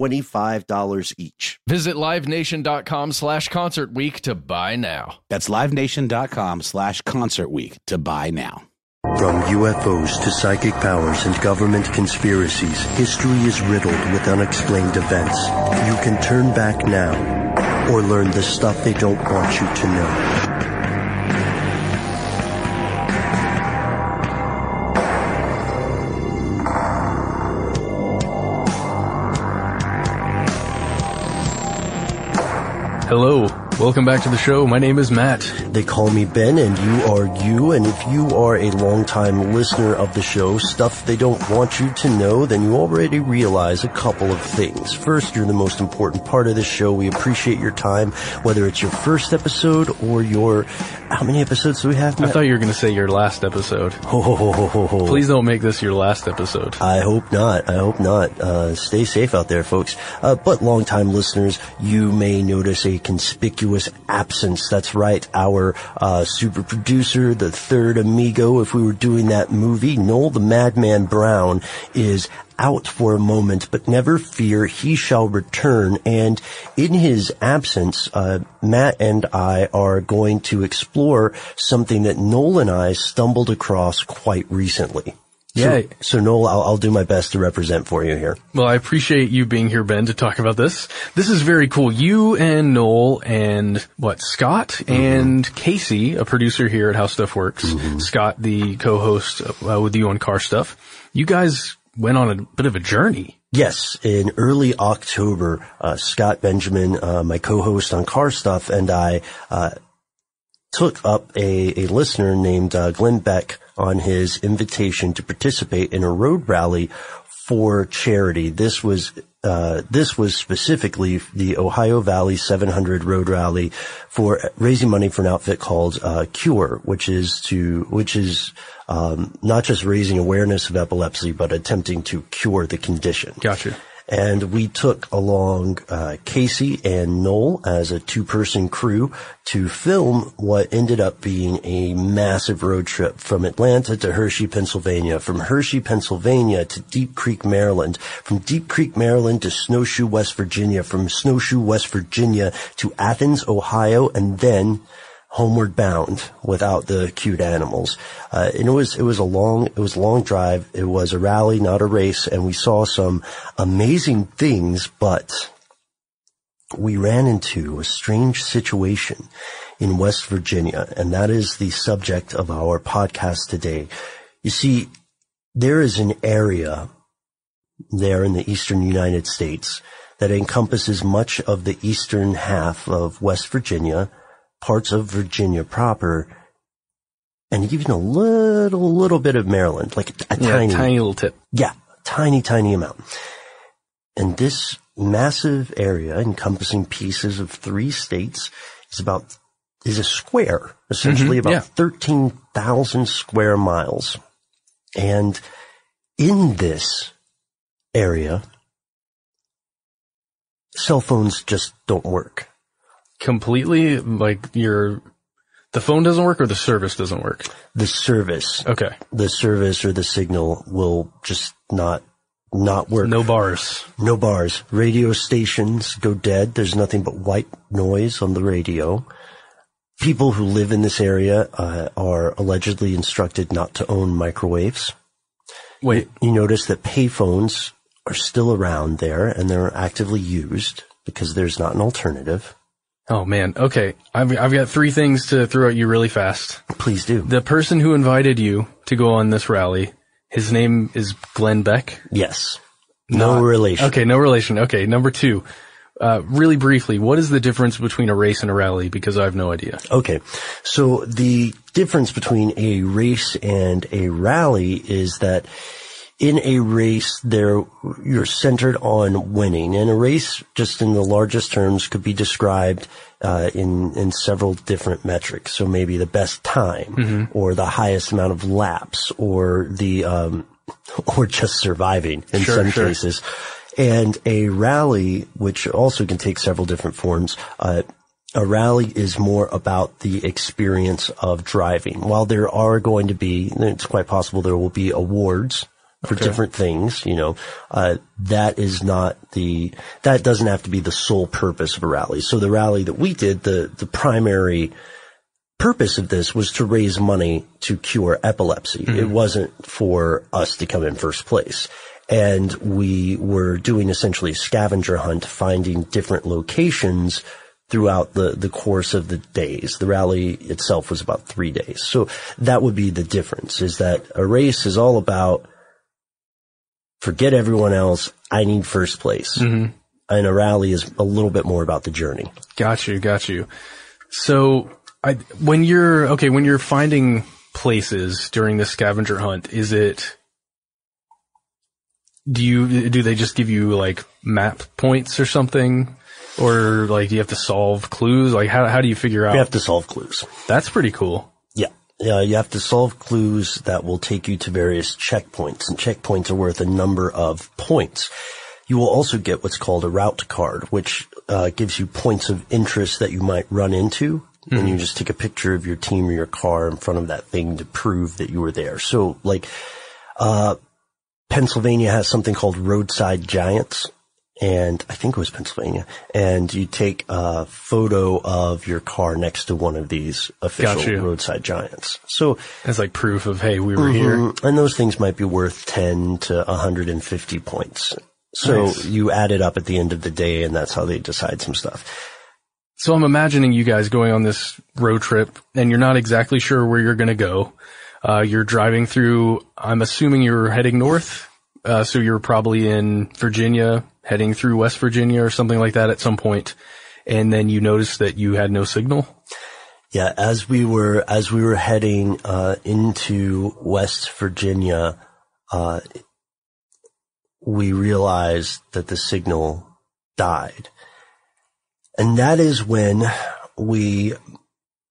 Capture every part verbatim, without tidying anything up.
twenty-five dollars each. Visit livenation.com slash concert week to buy now. That's livenation.com slash concert week to buy now. From U F Os to psychic powers and government conspiracies, history is riddled with unexplained events. You can turn back now or learn the stuff they don't want you to know. Hello, welcome back to the show. My name is Matt. They call me Ben, and you are you, and if you are a longtime listener of the show, Stuff They Don't Want You to Know, then you already realize a couple of things. First, you're the most important part of this show. We appreciate your time, whether it's your first episode or your... How many episodes do we have, Matt? I thought you were going to say your last episode. Ho, ho, ho, ho, ho, ho. Please don't make this your last episode. I hope not. I hope not. Uh, stay safe out there, folks. Uh, but longtime listeners, you may notice a conspicuous absence. That's right. Our uh, super producer, the third amigo, if we were doing that movie, Noel the Madman Brown, is out for a moment, but never fear, he shall return. And in his absence, uh, Matt and I are going to explore something that Noel and I stumbled across quite recently. Yeah. So, so Noel, I'll, I'll do my best to represent for you here. Well, I appreciate you being here, Ben, to talk about this. This is very cool. You and Noel and, what, Scott mm-hmm. and Casey, a producer here at How Stuff Works, mm-hmm. Scott, the co-host uh, with you on Car Stuff, you guys went on a bit of a journey. Yes, in early October, uh, Scott Benjamin, uh, my co-host on Car Stuff, and I uh, took up a, a listener named uh, Glenn Beck on his invitation to participate in a road rally for charity. This was uh, this was specifically the Ohio Valley seven hundred Road Rally for raising money for an outfit called uh, Cure, which is to which is. Um, not just raising awareness of epilepsy, but attempting to cure the condition. Gotcha. And we took along uh, Casey and Noel as a two-person crew to film what ended up being a massive road trip from Atlanta to Hershey, Pennsylvania, from Hershey, Pennsylvania to Deep Creek, Maryland, from Deep Creek, Maryland to Snowshoe, West Virginia, from Snowshoe, West Virginia to Athens, Ohio, and then homeward bound without the cute animals. Uh, and it was, it was a long, it was a long drive. It was a rally, not a race. And we saw some amazing things, but we ran into a strange situation in West Virginia, and that is the subject of our podcast today. You see, there is an area there in the eastern United States that encompasses much of the eastern half of West Virginia, parts of Virginia proper, and even a little, little bit of Maryland, like a, a yeah, tiny, tiny little tip. Yeah, tiny, tiny amount. And this massive area encompassing pieces of three states is about, is a square, essentially mm-hmm, about yeah. thirteen thousand square miles. And in this area, cell phones just don't work. Completely, like your, the phone doesn't work or the service doesn't work? The service. Okay. The service or the signal will just not, not work. No bars. No bars. Radio stations go dead. There's nothing but white noise on the radio. People who live in this area uh, are allegedly instructed not to own microwaves. Wait. You, you notice that payphones are still around there and they're actively used because there's not an alternative. Oh man. Okay. I've, I've got three things to throw at you really fast. Please do. The person who invited you to go on this rally, his name is Glenn Beck. Yes. No not, relation. Okay. No relation. Okay. Number two. Uh, really briefly, what is the difference between a race and a rally? Because I have no idea. Okay. So the difference between a race and a rally is that in a race, there, you're centered on winning. And a race, just in the largest terms, could be described, uh, in, in several different metrics. So maybe the best time mm-hmm. or the highest amount of laps or the, um, or just surviving in sure, some sure. cases. And a rally, which also can take several different forms, uh, a rally is more about the experience of driving. While there are going to be, it's quite possible there will be awards for okay. different things, you know, uh, that is not the, that doesn't have to be the sole purpose of a rally. So the rally that we did, the, the primary purpose of this was to raise money to cure epilepsy. Mm-hmm. It wasn't for us to come in first place. And we were doing essentially a scavenger hunt, finding different locations throughout the, the course of the days. The rally itself was about three days. So that would be the difference, is that a race is all about forget everyone else, I need first place. Mm-hmm. And a rally is a little bit more about the journey. Got you, got you. So I, when you're, okay, when you're finding places during the scavenger hunt, is it... Do you, do they just give you like map points or something? Or like, do you have to solve clues? Like, how, how do you figure out? You have to solve clues. That's pretty cool. Yeah. Yeah. You have to solve clues that will take you to various checkpoints, and checkpoints are worth a number of points. You will also get what's called a route card, which, uh, gives you points of interest that you might run into. Mm-hmm. And you just take a picture of your team or your car in front of that thing to prove that you were there. So like, uh, Pennsylvania has something called roadside giants, and I think it was Pennsylvania, and you take a photo of your car next to one of these official roadside giants. So as like proof of, hey, we were mm-hmm, here. And those things might be worth ten to one hundred fifty points. So nice. You add it up at the end of the day, and that's how they decide some stuff. So I'm imagining you guys going on this road trip, and you're not exactly sure where you're going to go. Uh, you're driving through, I'm assuming you're heading north. Uh, so you're probably in Virginia, heading through West Virginia or something like that at some point. And then you noticed that you had no signal. Yeah. As we were, as we were heading, uh, into West Virginia, uh, we realized that the signal died. And that is when we, you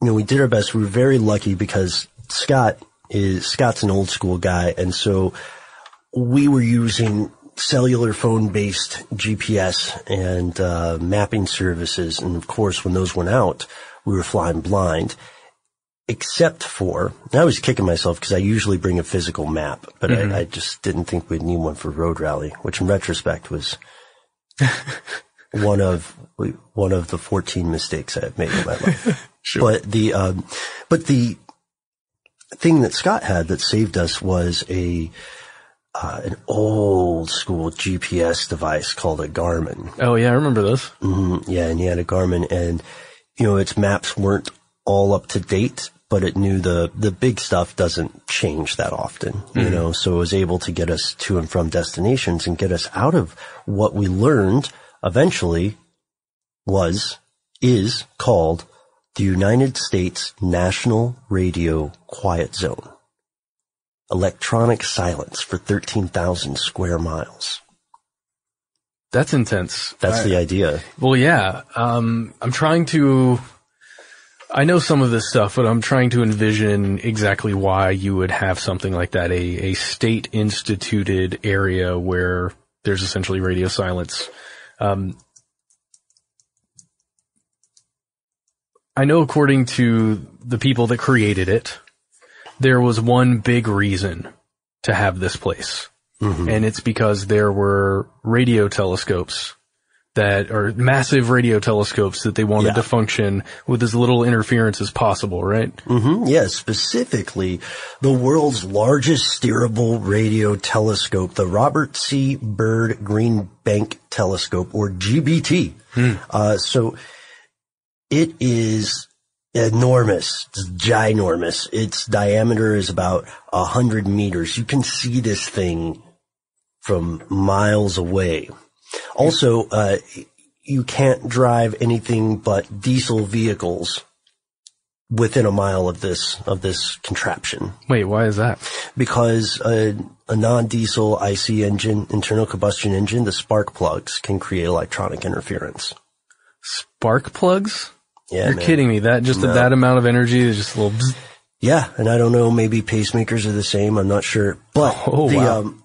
know, we did our best. We were very lucky because Scott is, Scott's an old school guy, and so we were using cellular phone based G P S and uh mapping services, and of course when those went out we were flying blind, except for, and I was kicking myself because I usually bring a physical map, but mm-hmm. I, I just didn't think we'd need one for Road Rally, which in retrospect was one of one of the fourteen mistakes I've made in my life. Sure. But the um but the thing that Scott had that saved us was a uh, an old school G P S device called a Garmin. Oh yeah, I remember this. Mm-hmm. Yeah, and he had a Garmin, and you know its maps weren't all up to date, but it knew the the big stuff doesn't change that often, mm-hmm. you know. So it was able to get us to and from destinations and get us out of what we learned eventually was is called the United States National Radio Quiet Zone. Electronic silence for thirteen thousand square miles. That's intense. That's I, the idea. Well, yeah. Um, I'm trying to, I know some of this stuff, but I'm trying to envision exactly why you would have something like that, a, a state instituted area where there's essentially radio silence. Um, I know according to the people that created it, there was one big reason to have this place. Mm-hmm. And it's because there were radio telescopes that are massive radio telescopes that they wanted yeah. to function with as little interference as possible, right? Mm-hmm. Yeah, specifically the world's largest steerable radio telescope, the Robert C. Byrd Green Bank Telescope, or G B T. Hmm. Uh, so it is enormous. It's ginormous. Its diameter is about a hundred meters. You can see this thing from miles away. Also, uh, you can't drive anything but diesel vehicles within a mile of this, of this contraption. Wait, why is that? Because a, a non-diesel I C engine, internal combustion engine, the spark plugs can create electronic interference. Spark plugs? Yeah, You're man. kidding me. That just no. that amount of energy is just a little. Bzz. Yeah. And I don't know. Maybe pacemakers are the same. I'm not sure. But oh, the, wow. um,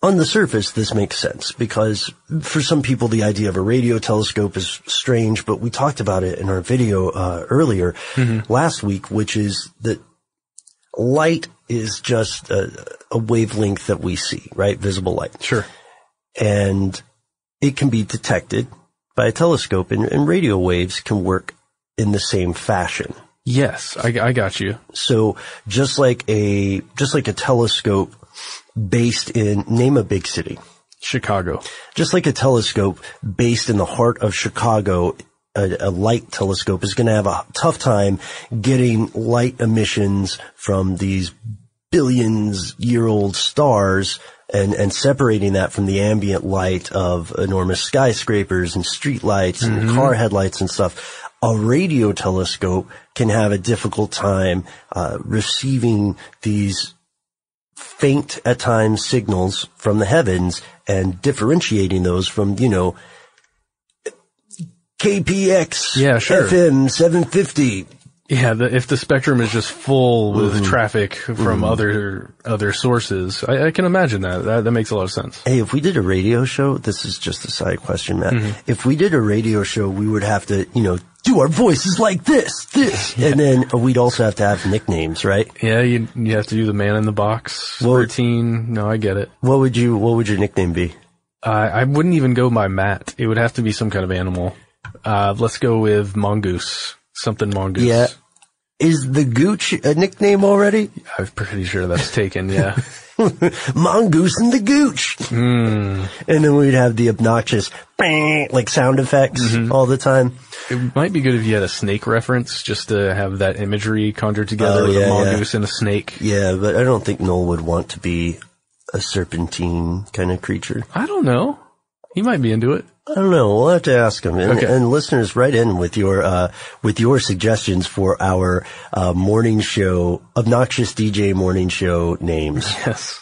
on the surface, this makes sense because for some people, the idea of a radio telescope is strange, but we talked about it in our video, uh, earlier mm-hmm. last week, which is that light is just a, a wavelength that we see, right? Visible light. Sure. And it can be detected by a telescope, and, and radio waves can work in the same fashion. Yes, I, I got you. So just like a just like a telescope based in, name a big city. Chicago. Just like a telescope based in the heart of Chicago, a, a light telescope is going to have a tough time getting light emissions from these billions-year-old stars and and separating that from the ambient light of enormous skyscrapers and street lights and mm-hmm. car headlights and stuff. A radio telescope can have a difficult time uh receiving these faint at times signals from the heavens and differentiating those from, you know, K P X yeah, sure. F M seven fifty. Yeah, the, if the spectrum is just full with mm-hmm. traffic from mm-hmm. other other sources, I, I can imagine that. that. That makes a lot of sense. Hey, if we did a radio show, this is just a side question, Matt. Mm-hmm. If we did a radio show, we would have to, you know, do our voices like this, this. Yeah. And then we'd also have to have nicknames, right? Yeah, you you have to do the man in the box what routine. Would, no, I get it. What would you? What would your nickname be? Uh, I wouldn't even go by Matt. It would have to be some kind of animal. Uh, let's go with Mongoose. Something Mongoose. Yeah. Is the Gooch a nickname already? I'm pretty sure that's taken, yeah. Mongoose and the Gooch. Mm. And then we'd have the obnoxious, bang, like sound effects mm-hmm. all the time. It might be good if you had a snake reference just to have that imagery conjured together oh, with yeah, a mongoose yeah. and a snake. Yeah, but I don't think Noel would want to be a serpentine kind of creature. I don't know. He might be into it. I don't know. We'll have to ask him. And, okay. and listeners, write in with your uh, with your suggestions for our uh, morning show, obnoxious D J morning show names. Yes,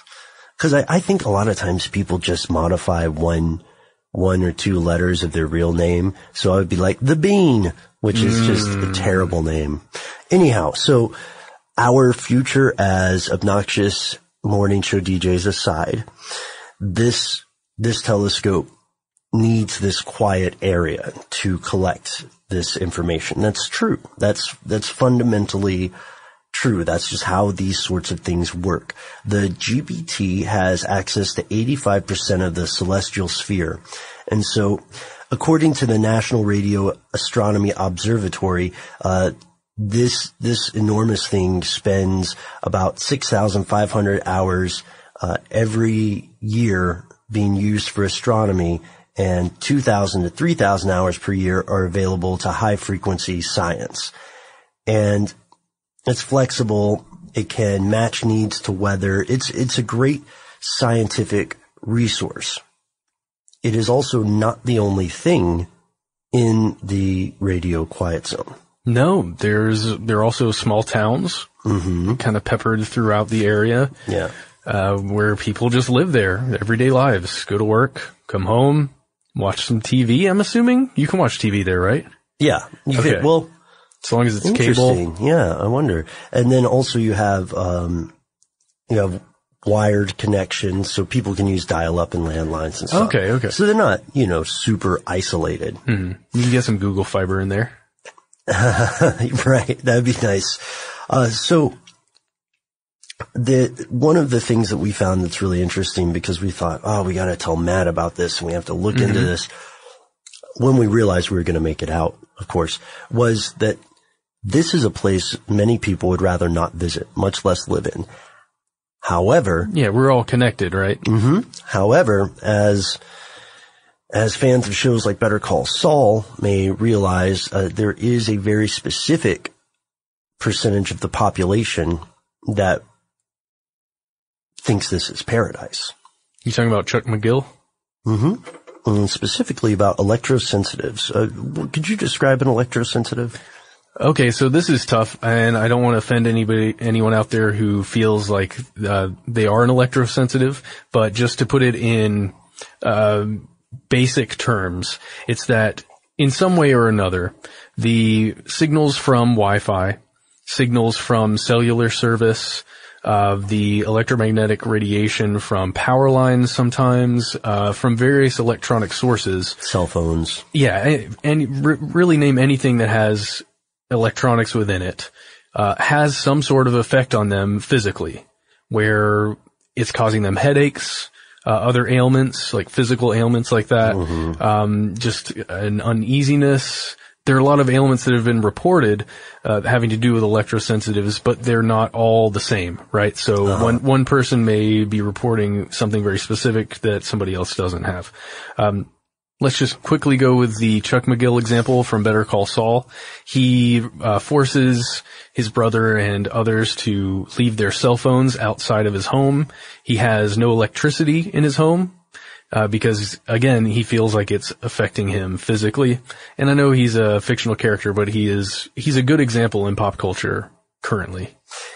because I, I think a lot of times people just modify one one or two letters of their real name. So I would be like the Bean, which is mm. just a terrible name. Anyhow, so our future as obnoxious morning show D Js aside, this this telescope needs this quiet area to collect this information. That's true. That's, that's fundamentally true. That's just how these sorts of things work. The G B T has access to eighty-five percent of the celestial sphere. And so according to the National Radio Astronomy Observatory, uh, this, this enormous thing spends about six thousand five hundred hours uh, every year being used for astronomy, and two thousand to three thousand hours per year are available to high-frequency science. And it's flexible. It can match needs to weather. It's it's a great scientific resource. It is also not the only thing in the radio quiet zone. No, there's there are also small towns mm-hmm. kind of peppered throughout the area. Yeah. Uh, where people just live their everyday lives. Go to work, come home, watch some T V, I'm assuming. You can watch T V there, right? Yeah. You okay. Could, well, as long as it's cable. Yeah, I wonder. And then also you have, um, you have wired connections, so people can use dial-up and landlines and stuff. Okay, okay. So they're not, you know, super isolated. Mm-hmm. You can get some Google Fiber in there. Right, that'd be nice. Uh, so the one of the things that we found that's really interesting, because we thought, oh, we got to tell Matt about this, and we have to look mm-hmm. into this. When we realized we were going to make it out, of course, was that this is a place many people would rather not visit, much less live in. However, yeah, we're all connected, right? Mm-hmm. However, as as fans of shows like Better Call Saul may realize, uh, there is a very specific percentage of the population that thinks this is paradise. You talking about Chuck McGill? Mm-hmm. And specifically about electrosensitives. Uh, could you describe an electrosensitive? Okay, so this is tough, and I don't want to offend anybody, anyone out there who feels like uh, they are an electrosensitive, but just to put it in uh, basic terms, it's that in some way or another, the signals from Wi-Fi, signals from cellular service, Uh, the electromagnetic radiation from power lines sometimes, uh, from various electronic sources. Cell phones. Yeah, and, and re- really name anything that has electronics within it, uh, has some sort of effect on them physically, where it's causing them headaches, uh, other ailments, like physical ailments like that, mm-hmm. um, just an uneasiness. There are a lot of ailments that have been reported uh, having to do with electrosensitives, but they're not all the same, right? So uh-huh. one one person may be reporting something very specific that somebody else doesn't have. Um, let's just quickly go with the Chuck McGill example from Better Call Saul. He uh, forces his brother and others to leave their cell phones outside of his home. He has no electricity in his home. Uh, because again, he feels like it's affecting him physically. And I know he's a fictional character, but he is, he's a good example in pop culture currently.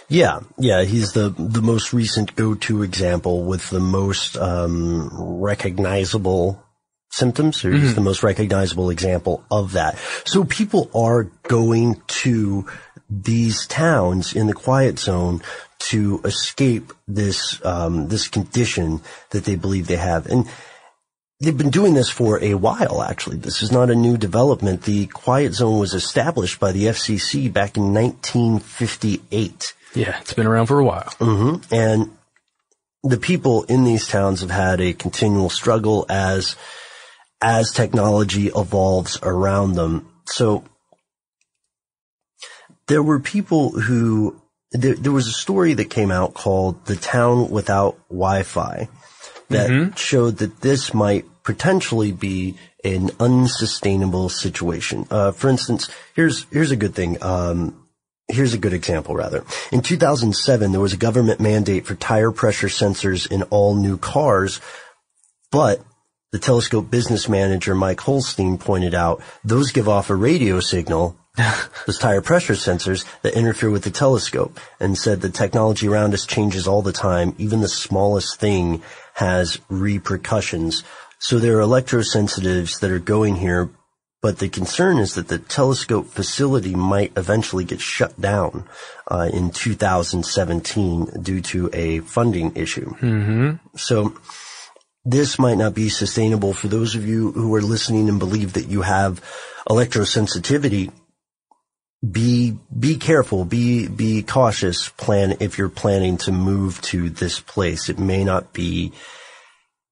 Yeah. Yeah. He's the, the most recent go-to example with the most, um, recognizable symptoms, or mm-hmm. he's the most recognizable example of that. So people are going to these towns in the quiet zone to escape this, um, this condition that they believe they have. And they've been doing this for a while, actually. This is not a new development. The quiet zone was established by the F C C back in nineteen fifty-eight. Yeah, it's been around for a while. Mm-hmm. And the people in these towns have had a continual struggle as, as technology evolves around them. So there were people who, There, there was a story that came out called The Town Without Wi-Fi that mm-hmm. showed that this might potentially be an unsustainable situation. Uh, for instance, here's, here's a good thing. Um, here's a good example rather. In two thousand seven, there was a government mandate for tire pressure sensors in all new cars, but the Telescope business manager, Mike Holstein, pointed out those give off a radio signal, those tire pressure sensors, that interfere with the telescope, and said the technology around us changes all the time. Even the smallest thing has repercussions. So there are electrosensitives that are going here, but the concern is that the telescope facility might eventually get shut down uh, in two thousand seventeen due to a funding issue. Mm-hmm. So this might not be sustainable. For those of you who are listening and believe that you have electrosensitivity, Be, be careful, be, be cautious, plan, if you're planning to move to this place. It may not be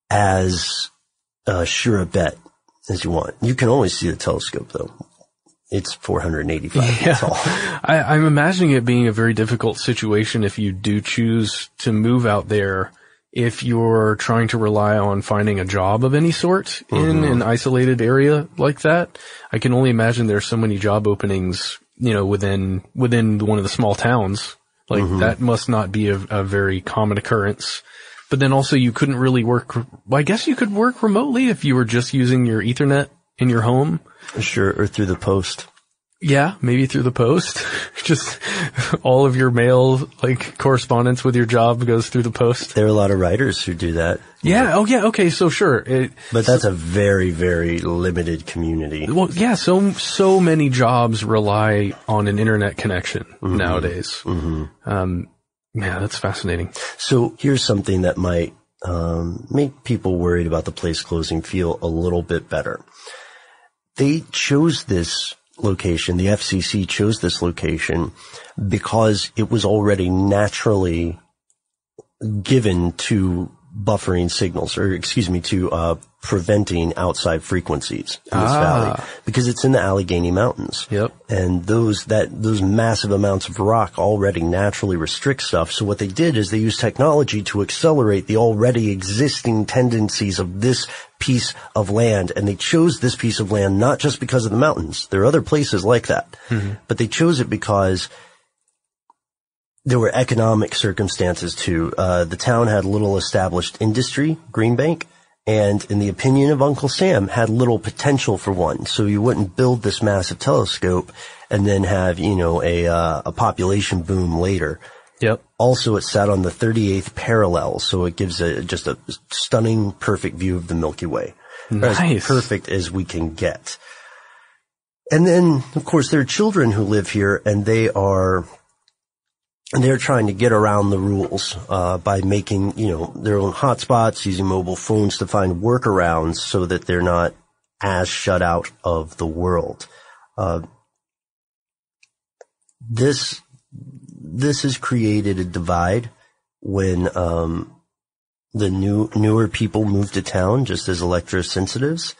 as, uh, sure a bet as you want. You can always see the telescope though. It's four hundred eighty-five. Yeah. All. I, I'm imagining it being a very difficult situation if you do choose to move out there if you're trying to rely on finding a job of any sort mm-hmm. in an isolated area like that. I can only imagine there's so many job openings, you know, within within one of the small towns. Like mm-hmm. that must not be a, a very common occurrence. But then also you couldn't really work. Well, I guess you could work remotely if you were just using your Ethernet in your home. Sure, or through the post. Yeah, maybe through the post. Just all of your mail, like, correspondence with your job goes through the post. There are a lot of writers who do that. Yeah, yeah. Oh yeah, okay, so sure. It, but that's so, a very, very limited community. Well, yeah, so so many jobs rely on an internet connection mm-hmm. nowadays. Mm-hmm. Um, yeah, that's fascinating. So here's something that might um make people worried about the place closing feel a little bit better. They chose this location, the F C C chose this location because it was already naturally given to buffering signals, or excuse me, to uh preventing outside frequencies in this ah. valley, because it's in the Allegheny Mountains. Yep. And those that those massive amounts of rock already naturally restrict stuff. So what they did is they used technology to accelerate the already existing tendencies of this piece of land. And they chose this piece of land not just because of the mountains. There are other places like that. Mm-hmm. But they chose it because there were economic circumstances too. Uh the town had little established industry, Green Bank, and in the opinion of Uncle Sam, had little potential for one. So you wouldn't build this massive telescope and then have, you know, a uh, a population boom later. Yep. Also, it sat on the thirty-eighth parallel, so it gives a just a stunning, perfect view of the Milky Way. Nice. As perfect as we can get. And then, of course, there are children who live here, and they are... And they're trying to get around the rules, uh, by making, you know, their own hotspots, using mobile phones to find workarounds so that they're not as shut out of the world. Uh, this, this has created a divide when, um, the new, newer people move to town just as electrosensitives.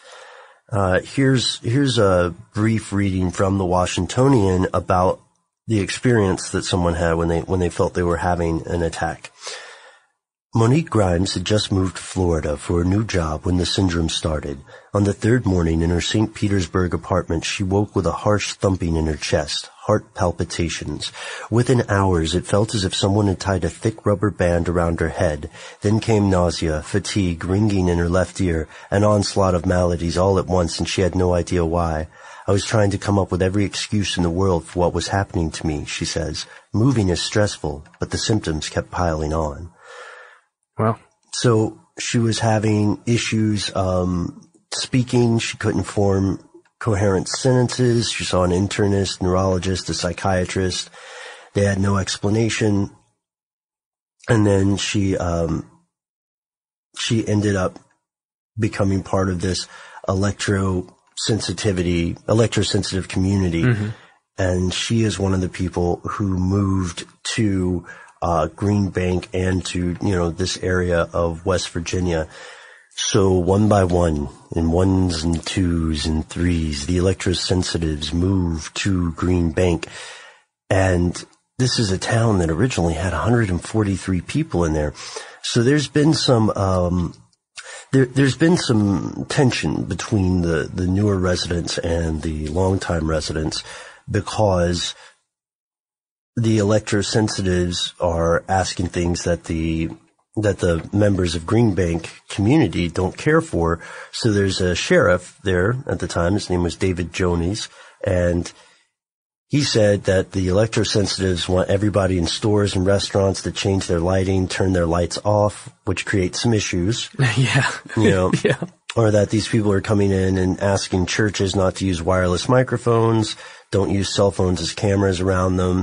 Uh, here's, here's a brief reading from the Washingtonian about the experience that someone had when they when they felt they were having an attack. Monique Grimes had just moved to Florida for a new job when the syndrome started. On the third morning in her Saint Petersburg apartment, she woke with a harsh thumping in her chest, heart palpitations. Within hours, it felt as if someone had tied a thick rubber band around her head. Then came nausea, fatigue, ringing in her left ear, an onslaught of maladies all at once, and she had no idea why. I was trying to come up with every excuse in the world for what was happening to me, she says. Moving is stressful, but the symptoms kept piling on. Well, so she was having issues um speaking. She couldn't form coherent sentences. She saw an internist, neurologist, a psychiatrist. They had no explanation. And then she um she ended up becoming part of this electro... sensitivity, electrosensitive community. Mm-hmm. And she is one of the people who moved to, uh, Green Bank and to, you know, this area of West Virginia. So one by one, in ones and twos and threes, the electrosensitives moved to Green Bank. And this is a town that originally had one hundred forty-three people in there. So there's been some, um, There, there's been some tension between the, the newer residents and the longtime residents, because the electrosensitives are asking things that the that the members of Green Bank community don't care for. So there's a sheriff there at the time. His name was David Jones, and he said that the electrosensitives want everybody in stores and restaurants to change their lighting, turn their lights off, which creates some issues. Yeah. You know, yeah. Or that these people are coming in and asking churches not to use wireless microphones, don't use cell phones as cameras around them.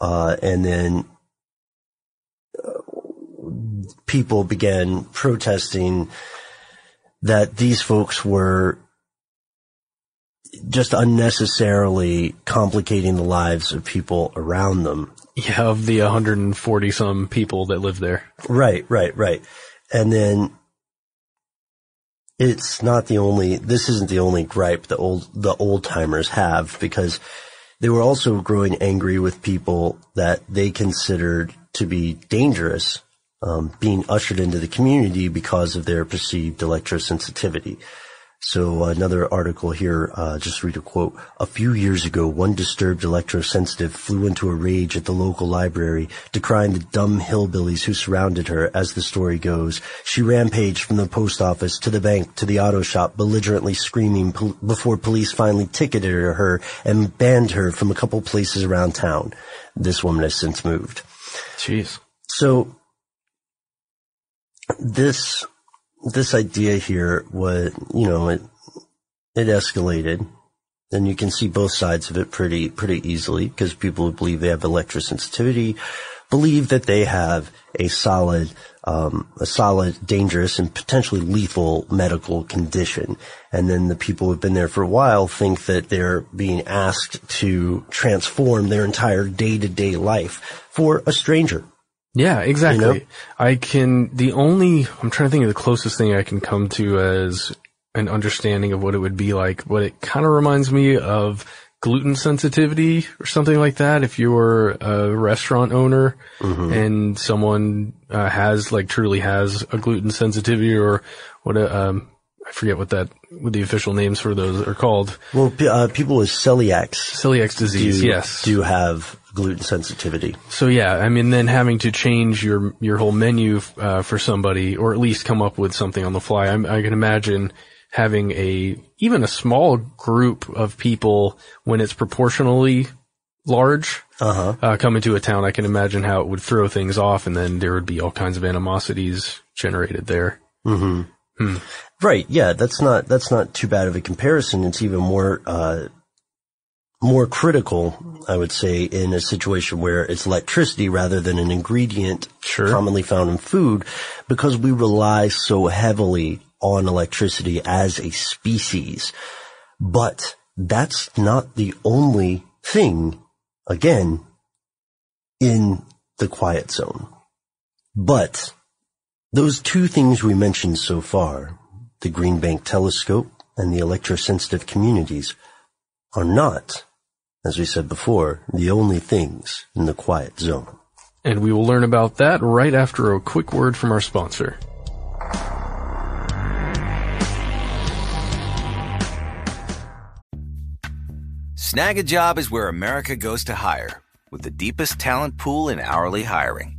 Uh, and then uh, people began protesting that these folks were just unnecessarily complicating the lives of people around them. Yeah, of the one hundred forty some people that live there. Right, right, right. And then it's not the only, this isn't the only gripe the old, the old timers have, because they were also growing angry with people that they considered to be dangerous, um, being ushered into the community because of their perceived electrosensitivity. So another article here, uh, just read a quote. A few years ago, one disturbed electrosensitive flew into a rage at the local library, decrying the dumb hillbillies who surrounded her. As the story goes, she rampaged from the post office to the bank to the auto shop, belligerently screaming pol- before police finally ticketed her and banned her from a couple places around town. This woman has since moved. Jeez. So this... This idea here was, you know, it, it escalated, and you can see both sides of it pretty, pretty easily, because people who believe they have electrosensitivity believe that they have a solid, um, a solid, dangerous and potentially lethal medical condition. And then the people who've been there for a while think that they're being asked to transform their entire day to day life for a stranger. Yeah, exactly. You know? I can, the only, I'm trying to think of the closest thing I can come to as an understanding of what it would be like. What it kind of reminds me of gluten sensitivity or something like that. If you're a restaurant owner mm-hmm. and someone uh, has, like truly has a gluten sensitivity or what a, um, I forget what that, what the official names for those are called. Well, uh, people with celiac. Celiac disease, do, yes. Do have gluten sensitivity. So yeah, I mean, then having to change your, your whole menu, uh, for somebody, or at least come up with something on the fly. I'm, I can imagine having a, even a small group of people when it's proportionally large, uh-huh. uh, come into a town. I can imagine how it would throw things off, and then there would be all kinds of animosities generated there. Mm-hmm. Hmm. Right. Yeah. That's not, that's not too bad of a comparison. It's even more, uh, more critical, I would say, in a situation where it's electricity rather than an ingredient sure. commonly found in food, because we rely so heavily on electricity as a species. But that's not the only thing, again, in the quiet zone. But those two things we mentioned so far, the Green Bank telescope and the electrosensitive communities, are not, as we said before, the only things in the quiet zone. And we will learn about that right after a quick word from our sponsor. Snag a Job is where America goes to hire, with the deepest talent pool in hourly hiring.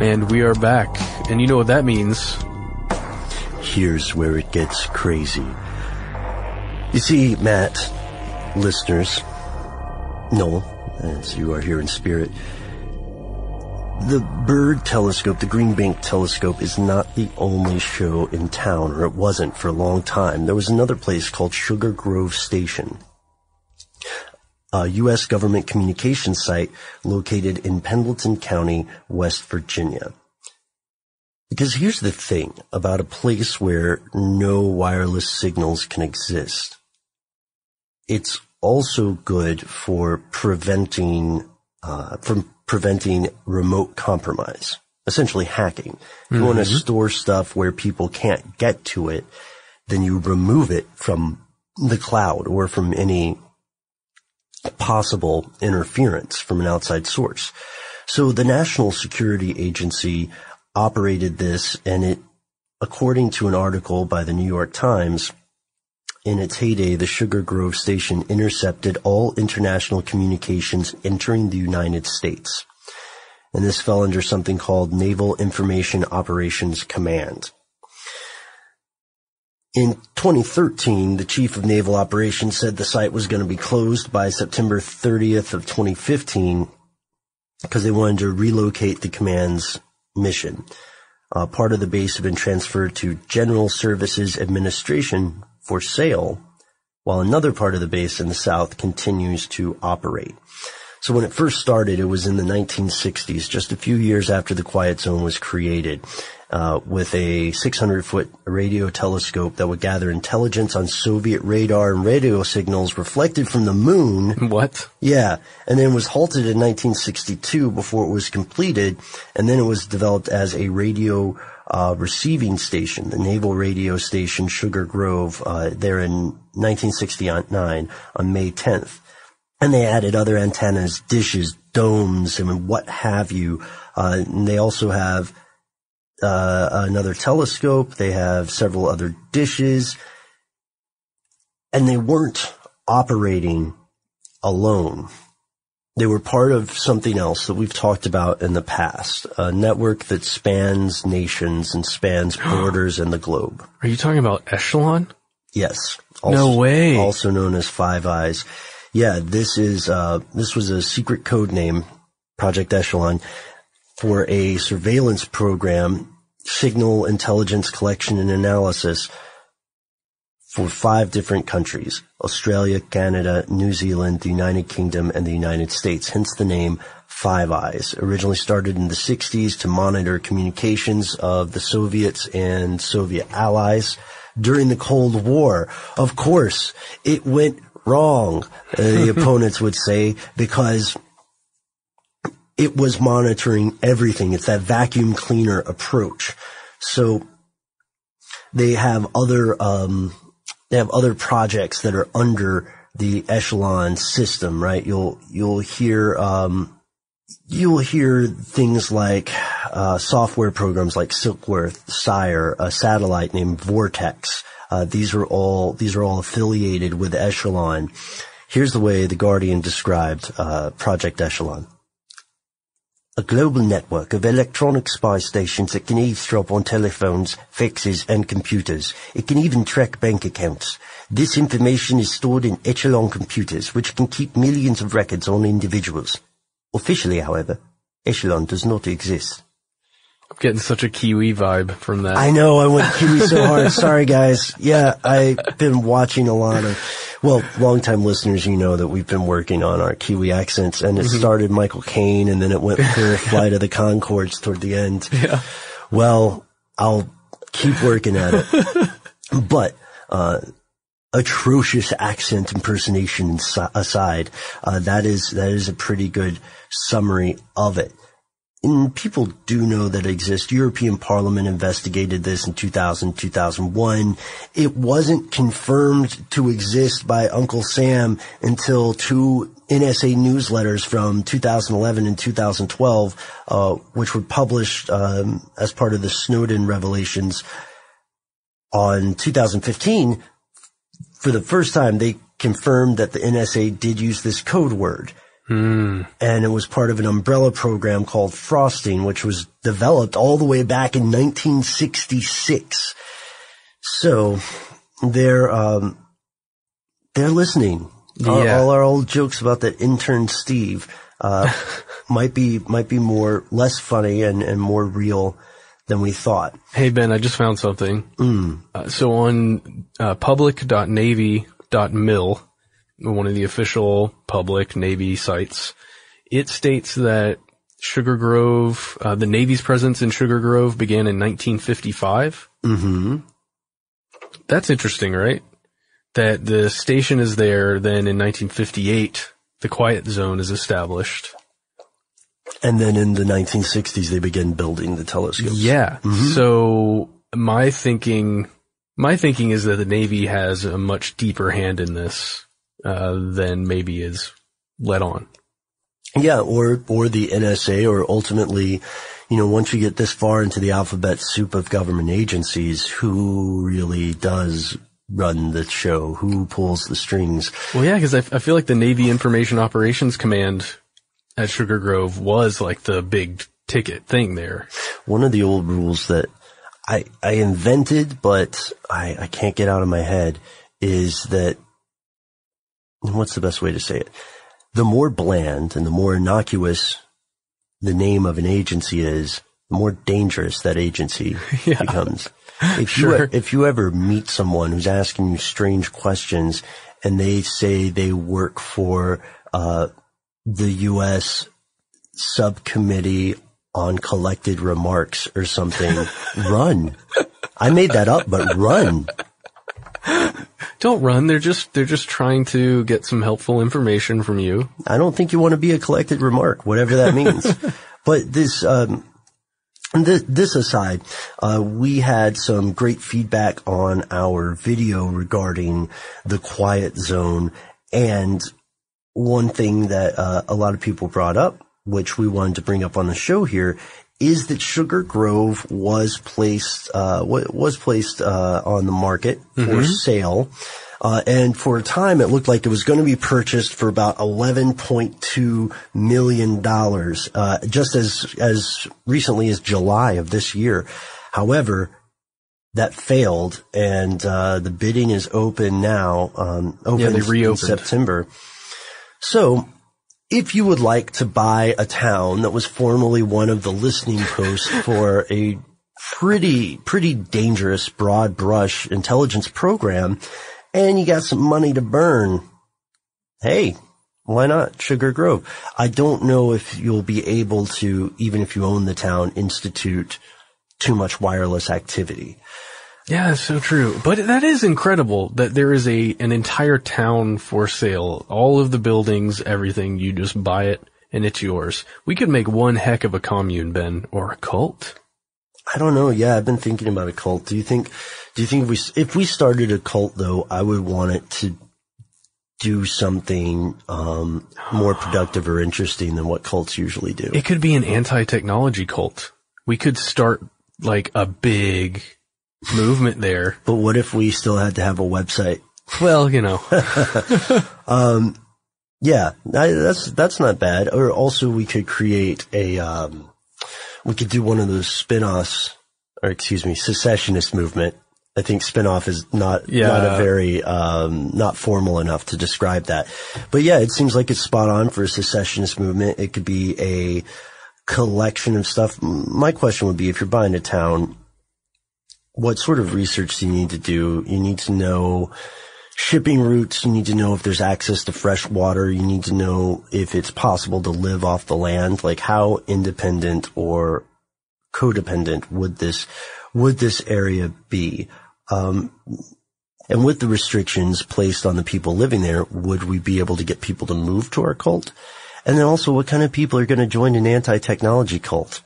And we are back. And you know what that means. Here's where it gets crazy. You see, Matt, listeners, Noel, as you are here in spirit, the Byrd Telescope, the Green Bank Telescope, is not the only show in town, or it wasn't for a long time. There was another place called Sugar Grove Station, a U S government communications site located in Pendleton County, West Virginia. Because here's the thing about a place where no wireless signals can exist. It's also good for preventing, uh, from preventing remote compromise, essentially hacking. Mm-hmm. If you want to store stuff where people can't get to it, then you remove it from the cloud or from any possible interference from an outside source. So the National Security Agency operated this, and it, according to an article by the New York Times, in its heyday, the Sugar Grove Station intercepted all international communications entering the United States. And this fell under something called Naval Information Operations Command. In twenty thirteen, the chief of naval operations said the site was going to be closed by September thirtieth of twenty fifteen because they wanted to relocate the command's mission. Uh, part of the base had been transferred to General Services Administration for sale, while another part of the base in the south continues to operate. So when it first started, it was in the nineteen sixties, just a few years after the Quiet Zone was created, uh, with a six hundred foot radio telescope that would gather intelligence on Soviet radar and radio signals reflected from the moon. What? Yeah. And then it was halted in nineteen sixty-two before it was completed, and then it was developed as a radio uh receiving station, the Naval Radio Station Sugar Grove, uh there in nineteen sixty-nine on May tenth. And they added other antennas, dishes, domes, and what have you. Uh, and they also have uh, another telescope. They have several other dishes. And they weren't operating alone. They were part of something else that we've talked about in the past, a network that spans nations and spans borders and the globe. Are you talking about Echelon? Yes. Also, no way. Also known as Five Eyes. Yeah, this is uh this was a secret code name, Project Echelon, for a surveillance program, signal intelligence collection and analysis for five different countries: Australia, Canada, New Zealand, the United Kingdom, and the United States, hence the name Five Eyes. Originally started in the sixties to monitor communications of the Soviets and Soviet allies during the Cold War. Of course, it went wrong, uh, the opponents would say, because it was monitoring everything. It's that vacuum cleaner approach. So they have other um, they have other projects that are under the Echelon system, right? You'll you'll hear um, you'll hear things like uh, software programs like Silkworth, Sire, a satellite named Vortex. Uh, these are all, these are all affiliated with Echelon. Here's the way The Guardian described, uh, Project Echelon. a global network of electronic spy stations that can eavesdrop on telephones, faxes, and computers. It can even track bank accounts. This information is stored in Echelon computers, which can keep millions of records on individuals. Officially, however, Echelon does not exist. I'm getting such a Kiwi vibe from that. I know, I went Kiwi so hard. Sorry, guys. Yeah, I've been watching a lot of... Well, long-time listeners, you know that we've been working on our Kiwi accents, and it mm-hmm. started Michael Caine, and then it went through Flight of the Conchords toward the end. Yeah. Well, I'll keep working at it. But uh atrocious accent impersonation aside, uh that is that is a pretty good summary of it. And people do know that it exists. European Parliament investigated this in two thousand, two thousand one. It wasn't confirmed to exist by Uncle Sam until two N S A newsletters from two thousand eleven and two thousand twelve, uh, which were published um, as part of the Snowden revelations. On two thousand fifteen, for the first time, they confirmed that the N S A did use this code word. Mm. And it was part of an umbrella program called Frosting, which was developed all the way back in nineteen sixty-six. So they're, um, they're listening. Yeah. All, all our old jokes about that intern Steve, uh, might be, might be more, less funny and, and more real than we thought. Hey, Ben, I just found something. Mm. Uh, so on, uh, public dot navy dot mil, one of the official public Navy sites, it states that Sugar Grove, uh, the Navy's presence in Sugar Grove began in nineteen fifty-five. Mm-hmm. That's interesting, right? That the station is there, then in nineteen fifty-eight, the quiet zone is established. And then in the nineteen sixties, they begin building the telescopes. Yeah. Mm-hmm. So my thinking, my thinking is that the Navy has a much deeper hand in this. Uh, then maybe is let on. Yeah, or, or the N S A, or ultimately, you know, once you get this far into the alphabet soup of government agencies, who really does run the show? Who pulls the strings? Well, yeah, because I, I feel like the Navy Information Operations Command at Sugar Grove was like the big ticket thing there. One of the old rules that I, I invented, but I, I can't get out of my head is that, what's the best way to say it? The more bland and the more innocuous the name of an agency is, the more dangerous that agency yeah. becomes. If sure. you if you ever meet someone who's asking you strange questions and they say they work for uh the U S subcommittee on collected remarks or something, run. I made that up, but run. Don't run. They're just, they're just trying to get some helpful information from you. I don't think you want to be a collected remark, whatever that means. But this, um, this, this aside, uh, we had some great feedback on our video regarding the quiet zone. And one thing that, uh, a lot of people brought up, which we wanted to bring up on the show here, is that Sugar Grove was placed, uh, was placed, uh, on the market for mm-hmm. sale. Uh, and for a time it looked like it was going to be purchased for about eleven point two million dollars, uh, just as, as recently as July of this year. However, that failed and, uh, the bidding is open now, um, open yeah, they reopened in September. So, if you would like to buy a town that was formerly one of the listening posts for a pretty, pretty dangerous broad brush intelligence program, and you got some money to burn, hey, why not Sugar Grove? I don't know if you'll be able to, even if you own the town, institute too much wireless activity. Yeah, that's so true. But that is incredible that there is a an entire town for sale. All of the buildings, everything, you just buy it and it's yours. We could make one heck of a commune, Ben, or a cult. I don't know. Yeah, I've been thinking about a cult. Do you think do you think if we if we started a cult though, I would want it to do something um more productive or interesting than what cults usually do. It could be an anti-technology cult. We could start like a big movement there. But what if we still had to have a website? Well, you know. um Yeah, I, that's that's not bad. Or also, we could create a, um, we could do one of those spin-offs, or excuse me, secessionist movement. I think spin-off is not yeah. not a very um, not formal enough to describe that. But yeah, it seems like it's spot on for a secessionist movement. It could be a collection of stuff. My question would be, if you're buying a town, what sort of research do you need to do? You need to know shipping routes. You need to know if there's access to fresh water. You need to know if it's possible to live off the land. Like, how independent or codependent would this would this area be? Um, and with the restrictions placed on the people living there, would we be able to get people to move to our cult? And then also, what kind of people are going to join an anti-technology cult?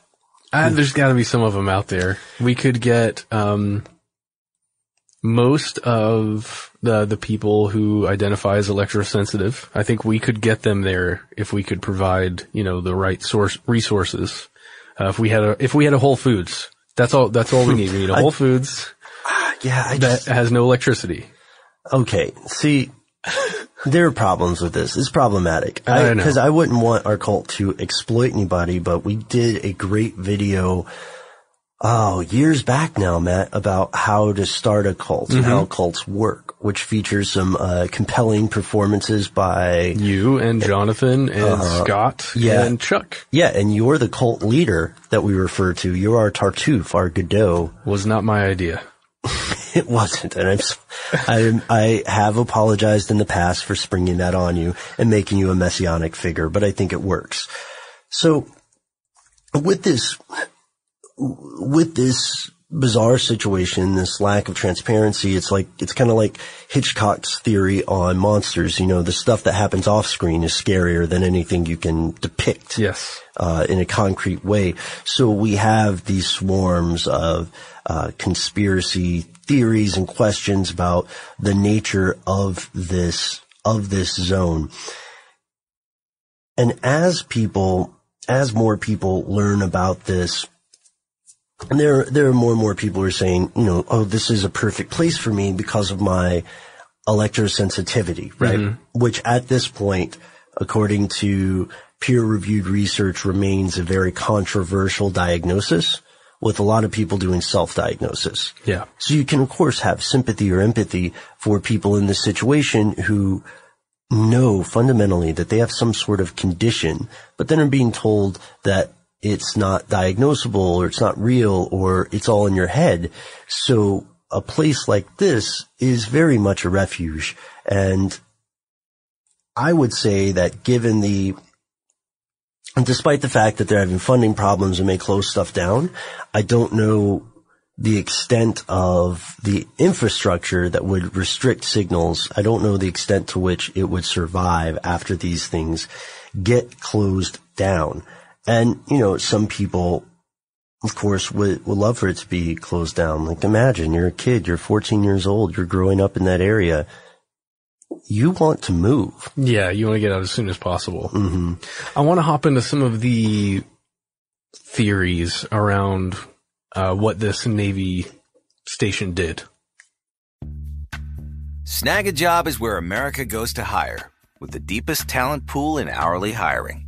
Uh, there's got to be some of them out there. We could get um, most of the the people who identify as electrosensitive. I think we could get them there if we could provide, you know, the right source resources. Uh, if we had a if we had a Whole Foods, that's all. That's all we need. We need a Whole I, Foods. Yeah, I just, that has no electricity. Okay, see, there are problems with this. It's problematic. I, I know. Because I wouldn't want our cult to exploit anybody, but we did a great video, oh, years back now, Matt, about how to start a cult mm-hmm. and how cults work, which features some uh, compelling performances by... You and Jonathan and uh, Scott yeah. and Chuck. Yeah, and you're the cult leader that we refer to. You're our Tartuffe, our Godot. Was not my idea. It wasn't, and I'm, I'm, I have apologized in the past for springing that on you and making you a messianic figure, but I think it works. So with this, with this bizarre situation, this lack of transparency, it's like, it's kind of like Hitchcock's theory on monsters. You know, the stuff that happens off screen is scarier than anything you can depict yes. uh, in a concrete way. So we have these swarms of uh, conspiracy theories and questions about the nature of this, of this zone. And as people, as more people learn about this, and there, there are more and more people who are saying, you know, oh, this is a perfect place for me because of my electrosensitivity, right? Mm-hmm. Which at this point, according to peer-reviewed research, remains a very controversial diagnosis, with a lot of people doing self-diagnosis. Yeah. So you can, of course, have sympathy or empathy for people in this situation who know fundamentally that they have some sort of condition, but then are being told that it's not diagnosable, or it's not real, or it's all in your head. So a place like this is very much a refuge. And I would say that given the, despite the fact that they're having funding problems and may close stuff down, I don't know the extent of the infrastructure that would restrict signals. I don't know the extent to which it would survive after these things get closed down. And, you know, some people, of course, would, would love for it to be closed down. Like, imagine you're a kid, you're fourteen years old, you're growing up in that area. You want to move. Yeah, you want to get out as soon as possible. Mm-hmm. I want to hop into some of the theories around uh, what this Navy station did. Snag a Job is where America goes to hire, with the deepest talent pool in hourly hiring.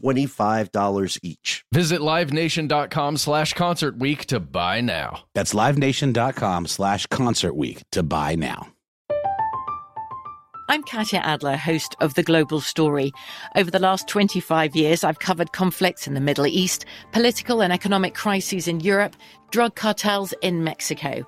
twenty-five dollars each. Visit livenation.com slash concert week to buy now. That's livenation.com slash concert week to buy now. I'm Katya Adler, host of The Global Story. Over the last twenty-five years, I've covered conflicts in the Middle East, political and economic crises in Europe, drug cartels in Mexico.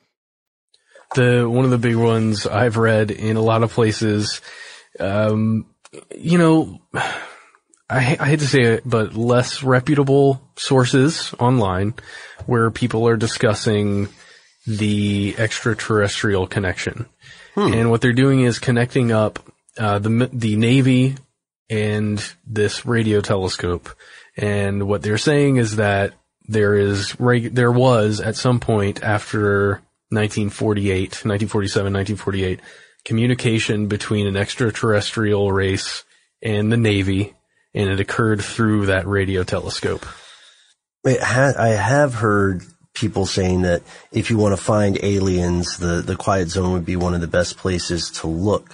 The one of the big ones I've read in a lot of places, um, you know, I, I hate to say it, but less reputable sources online where people are discussing the extraterrestrial connection. Hmm. And what they're doing is connecting up uh, the the Navy and this radio telescope. And what they're saying is that there is there was at some point after nineteen forty-eight, nineteen forty-seven, nineteen forty-eight, communication between an extraterrestrial race and the Navy, and it occurred through that radio telescope. It ha- I have heard people saying that if you want to find aliens, the, the Quiet Zone would be one of the best places to look.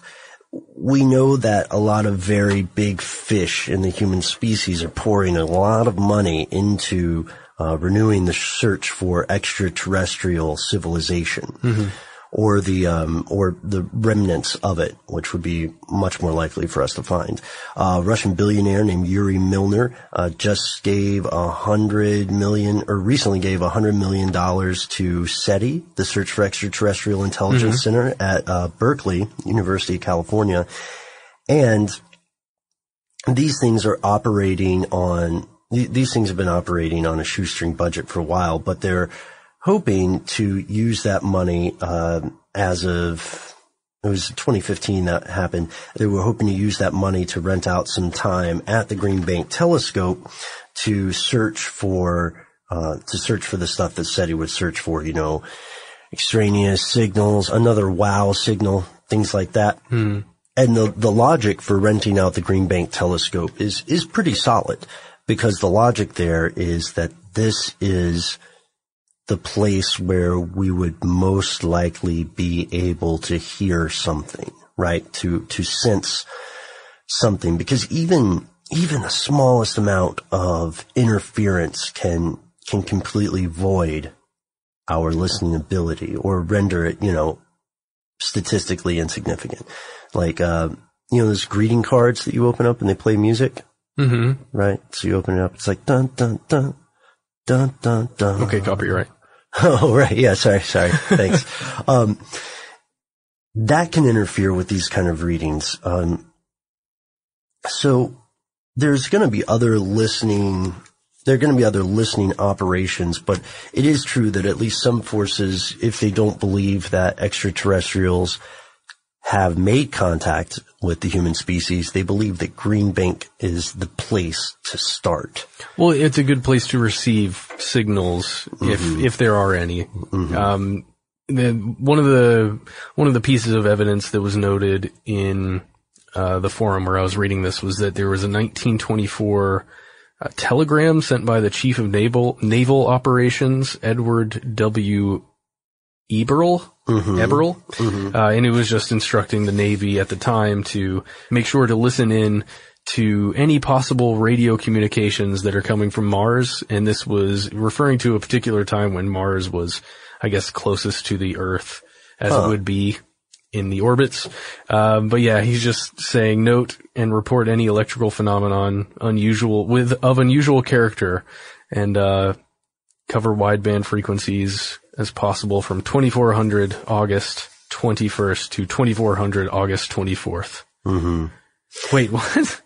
We know that a lot of very big fish in the human species are pouring a lot of money into Uh, renewing the search for extraterrestrial civilization, mm-hmm. or the um, or the remnants of it, which would be much more likely for us to find. Uh, Russian billionaire named Yuri Milner uh, just gave a hundred million, or recently gave a hundred million dollars to SETI, the Search for Extraterrestrial Intelligence mm-hmm. Center at uh, Berkeley, University of California, and these things are operating on. These things have been operating on a shoestring budget for a while, but they're hoping to use that money, uh, as of, it was twenty fifteen that happened. They were hoping to use that money to rent out some time at the Green Bank telescope to search for, uh, to search for the stuff that SETI would search for, you know, extraneous signals, another wow signal, things like that. Hmm. And the, the logic for renting out the Green Bank telescope is, is pretty solid. Because the logic there is that this is the place where we would most likely be able to hear something, right? To, to sense something. Because even, even the smallest amount of interference can, can completely void our listening ability or render it, you know, statistically insignificant. Like, uh, you know, those greeting cards that you open up and they play music. Mm-hmm. Right? So you open it up, it's like dun dun dun dun dun dun. Okay, copyright. Oh right, yeah, sorry, sorry. Thanks. um that can interfere with these kind of readings. Um so there's gonna be other listening there are gonna be other listening operations, but it is true that at least some forces, if they don't believe that extraterrestrials have made contact with the human species, they believe that Green Bank is the place to start. Well, it's a good place to receive signals, mm-hmm. if if there are any. Mm-hmm. Um, then one of the one of the pieces of evidence that was noted in uh, the forum where I was reading this was that there was a nineteen twenty-four uh, telegram sent by the Chief of Naval Naval Operations, Edward W. Eberl, mm-hmm. Eberl, mm-hmm. Uh, and it was just instructing the Navy at the time to make sure to listen in to any possible radio communications that are coming from Mars. And this was referring to a particular time when Mars was, I guess, closest to the Earth as huh. it would be in the orbits. Um, but yeah, he's just saying, note and report any electrical phenomenon unusual with of unusual character, and uh, cover wideband frequencies as possible from twenty-four hundred August twenty-first to twenty-four hundred August twenty-fourth. Mm-hmm. Wait, what?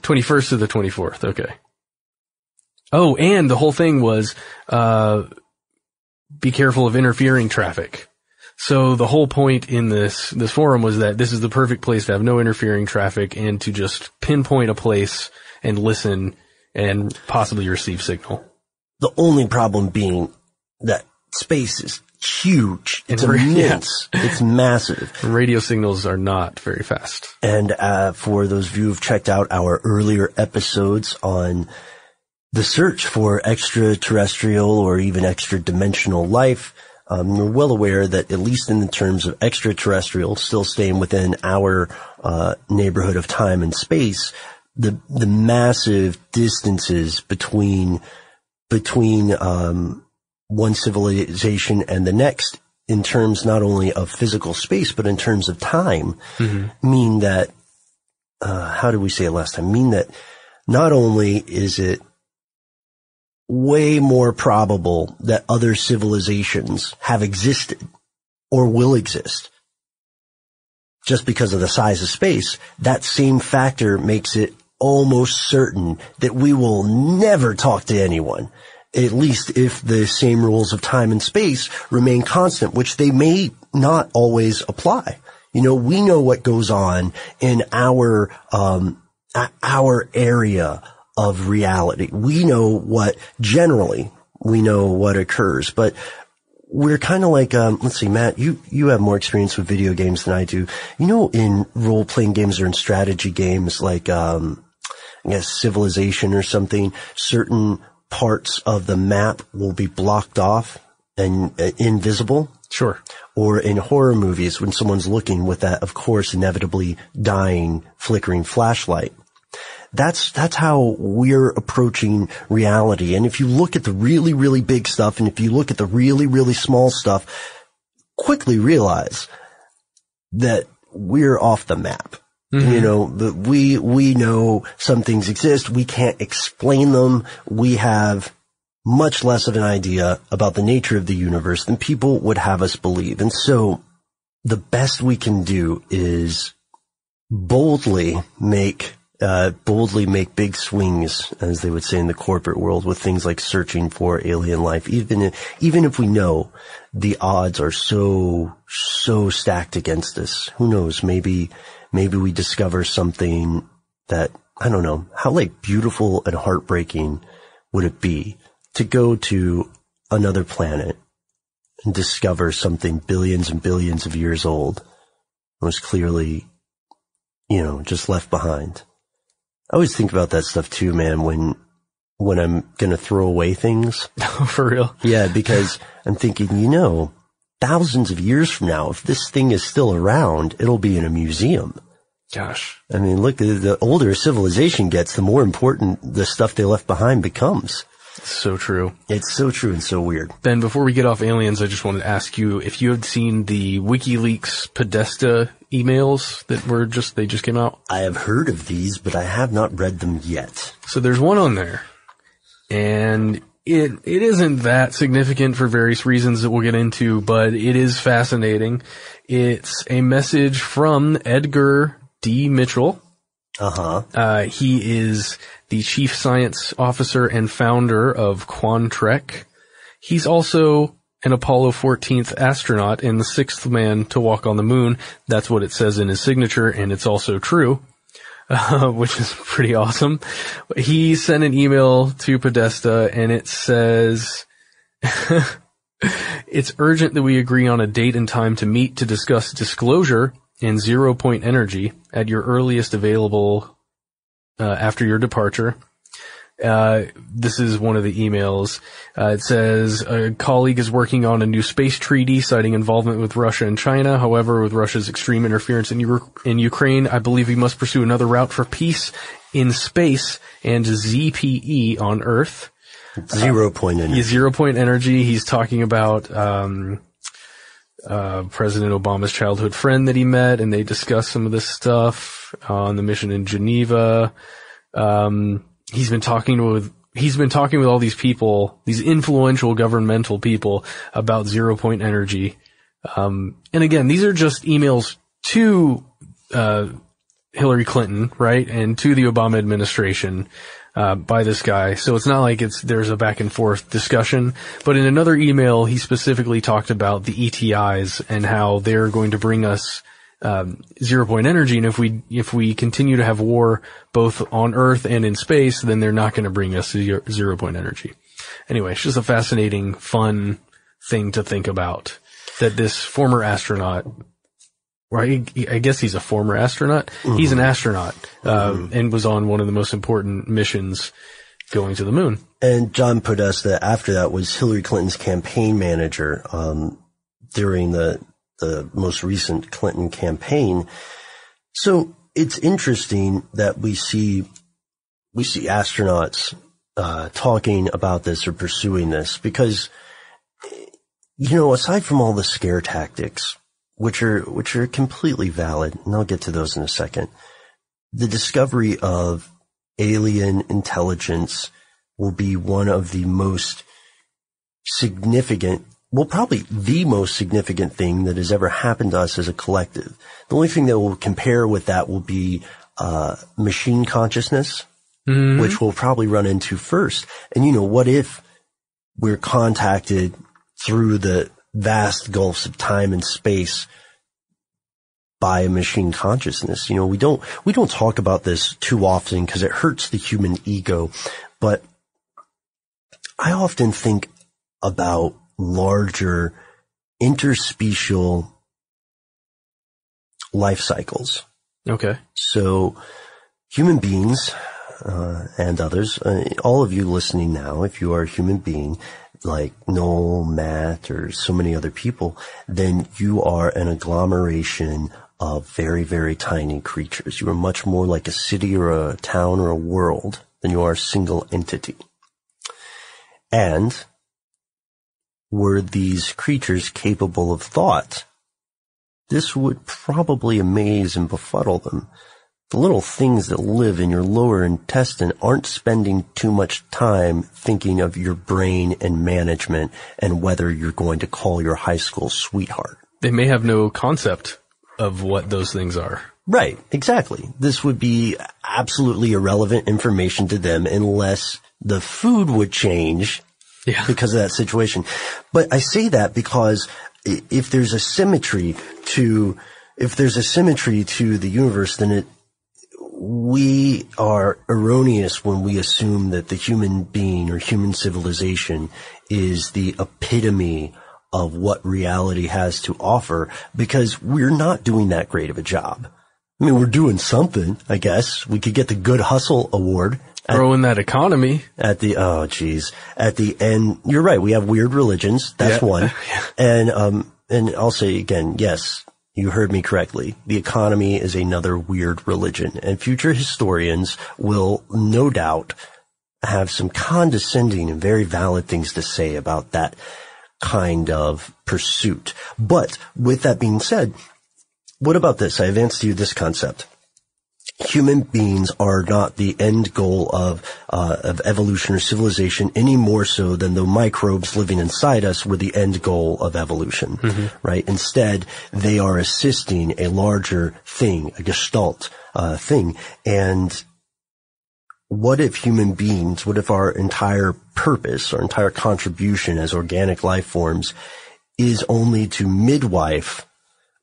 twenty-first to the twenty-fourth. Okay. Oh, and the whole thing was, uh, be careful of interfering traffic. So the whole point in this, this forum was that this is the perfect place to have no interfering traffic and to just pinpoint a place and listen and possibly receive signal. The only problem being that space is huge. It's ra- immense. Yeah. It's massive. Radio signals are not very fast. And uh, for those of you who've checked out our earlier episodes on the search for extraterrestrial or even extra-dimensional life, um, you're well aware that at least in the terms of extraterrestrial, still staying within our uh, neighborhood of time and space, the the massive distances between between um one civilization and the next, in terms not only of physical space, but in terms of time, mm-hmm. mean that, uh, how did we say it last time? Mean that not only is it way more probable that other civilizations have existed or will exist just because of the size of space, that same factor makes it almost certain that we will never talk to anyone. At least if the same rules of time and space remain constant, which they may not always apply. You know, we know what goes on in our, um, our area of reality. We know what generally we know what occurs, but we're kind of like, um, let's see, Matt, you, you have more experience with video games than I do. You know, in role playing games or in strategy games, like, um, I guess Civilization or something, certain parts of the map will be blocked off and uh, invisible. Sure. Or in horror movies, when someone's looking with that, of course, inevitably dying, flickering flashlight. That's, that's how we're approaching reality. And if you look at the really, really big stuff, and if you look at the really, really small stuff, quickly realize that we're off the map. Mm-hmm. You know, the, we, we know some things exist. We can't explain them. We have much less of an idea about the nature of the universe than people would have us believe. And so the best we can do is boldly make, uh, boldly make big swings, as they would say in the corporate world, with things like searching for alien life. Even if, even if we know the odds are so, so stacked against us, who knows? Maybe, Maybe we discover something that, I don't know, how like beautiful and heartbreaking would it be to go to another planet and discover something billions and billions of years old and was clearly, you know, just left behind. I always think about that stuff too, man, when, when I'm going to throw away things. For real? Yeah, because I'm thinking, you know, thousands of years from now, if this thing is still around, it'll be in a museum. Gosh. I mean, look, the older civilization gets, the more important the stuff they left behind becomes. So true. It's so true and so weird. Ben, before we get off aliens, I just wanted to ask you if you had seen the WikiLeaks Podesta emails that were just, they just came out. I have heard of these, but I have not read them yet. So there's one on there, and It, it isn't that significant for various reasons that we'll get into, but it is fascinating. It's a message from Edgar D. Mitchell. Uh-huh. Uh, he is the chief science officer and founder of Quantrek. He's also an Apollo fourteenth astronaut and the sixth man to walk on the moon. That's what it says in his signature, and it's also true, uh, which is pretty awesome. He sent an email to Podesta, and it says... It's urgent that we agree on a date and time to meet to discuss disclosure and zero point energy at your earliest available uh, after your departure. Uh, this is one of the emails. Uh, it says a colleague is working on a new space treaty citing involvement with Russia and China. However, with Russia's extreme interference in, U- in Ukraine, I believe we must pursue another route for peace in space and Z P E on Earth. Zero point energy. Uh, zero point energy. He's talking about um, uh, President Obama's childhood friend that he met, and they discuss some of this stuff on the mission in Geneva. Um, he's been talking with he's been talking with all these people, these influential governmental people, about zero point energy. Um, and again, these are just emails to uh, Hillary Clinton, right, and to the Obama administration. Uh, by this guy. So it's not like it's, there's a back and forth discussion. But in another email, he specifically talked about the E T Is and how they're going to bring us, um, zero point energy. And if we, if we continue to have war both on Earth and in space, then they're not going to bring us zero, zero point energy. Anyway, it's just a fascinating, fun thing to think about that this former astronaut, right? I guess he's a former astronaut. Mm-hmm. He's an astronaut, uh, mm-hmm. and was on one of the most important missions going to the moon. And John Podesta, after that, was Hillary Clinton's campaign manager, um, during the, the most recent Clinton campaign. So it's interesting that we see, we see astronauts, uh, talking about this or pursuing this because, you know, aside from all the scare tactics, which are, which are completely valid, and I'll get to those in a second. The discovery of alien intelligence will be one of the most significant, well, probably the most significant thing that has ever happened to us as a collective. The only thing that we'll compare with that will be, uh, machine consciousness, mm-hmm. which we'll probably run into first. And you know, what if we're contacted through the vast gulfs of time and space by a machine consciousness? You know, we don't, we don't talk about this too often because it hurts the human ego, but I often think about larger interspecial life cycles. Okay. So human beings, uh, and others, uh, all of you listening now, if you are a human being, like Noel, Matt, or so many other people, then you are an agglomeration of very, very tiny creatures. You are much more like a city or a town or a world than you are a single entity. And were these creatures capable of thought, this would probably amaze and befuddle them. The little things that live in your lower intestine aren't spending too much time thinking of your brain and management and whether you're going to call your high school sweetheart. They may have no concept of what those things are. Right, exactly. This would be absolutely irrelevant information to them unless the food would change yeah. because of that situation. But I say that because if there's a symmetry to, if there's a symmetry to the universe, then it, we are erroneous when we assume that the human being or human civilization is the epitome of what reality has to offer, because we're not doing that great of a job. I mean, we're doing something, I guess. We could get the Good Hustle Award. Growing that economy. At the, oh, geez. At the end, you're right. We have weird religions. That's yeah. one. And, um, and I'll say again, yes. You heard me correctly. The economy is another weird religion, and future historians will no doubt have some condescending and very valid things to say about that kind of pursuit. But with that being said, what about this? I advance to you this concept. Human beings are not the end goal of, uh, of evolution or civilization any more so than the microbes living inside us were the end goal of evolution, mm-hmm. right? Instead, they are assisting a larger thing, a gestalt, uh, thing. And what if human beings, what if our entire purpose, our entire contribution as organic life forms is only to midwife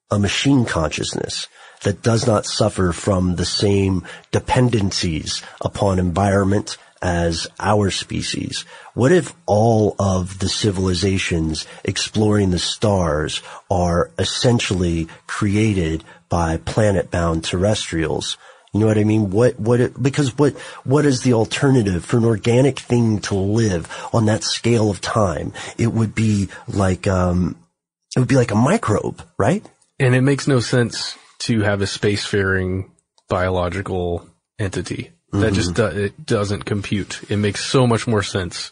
a machine consciousness that does not suffer from the same dependencies upon environment as our species? What if all of the civilizations exploring the stars are essentially created by planet-bound terrestrials? You know what I mean? What, what, it, because what, what is the alternative for an organic thing to live on that scale of time? It would be like, um, it would be like a microbe, right? And it makes no sense to have a spacefaring biological entity. That mm-hmm. just do, it doesn't compute. It makes so much more sense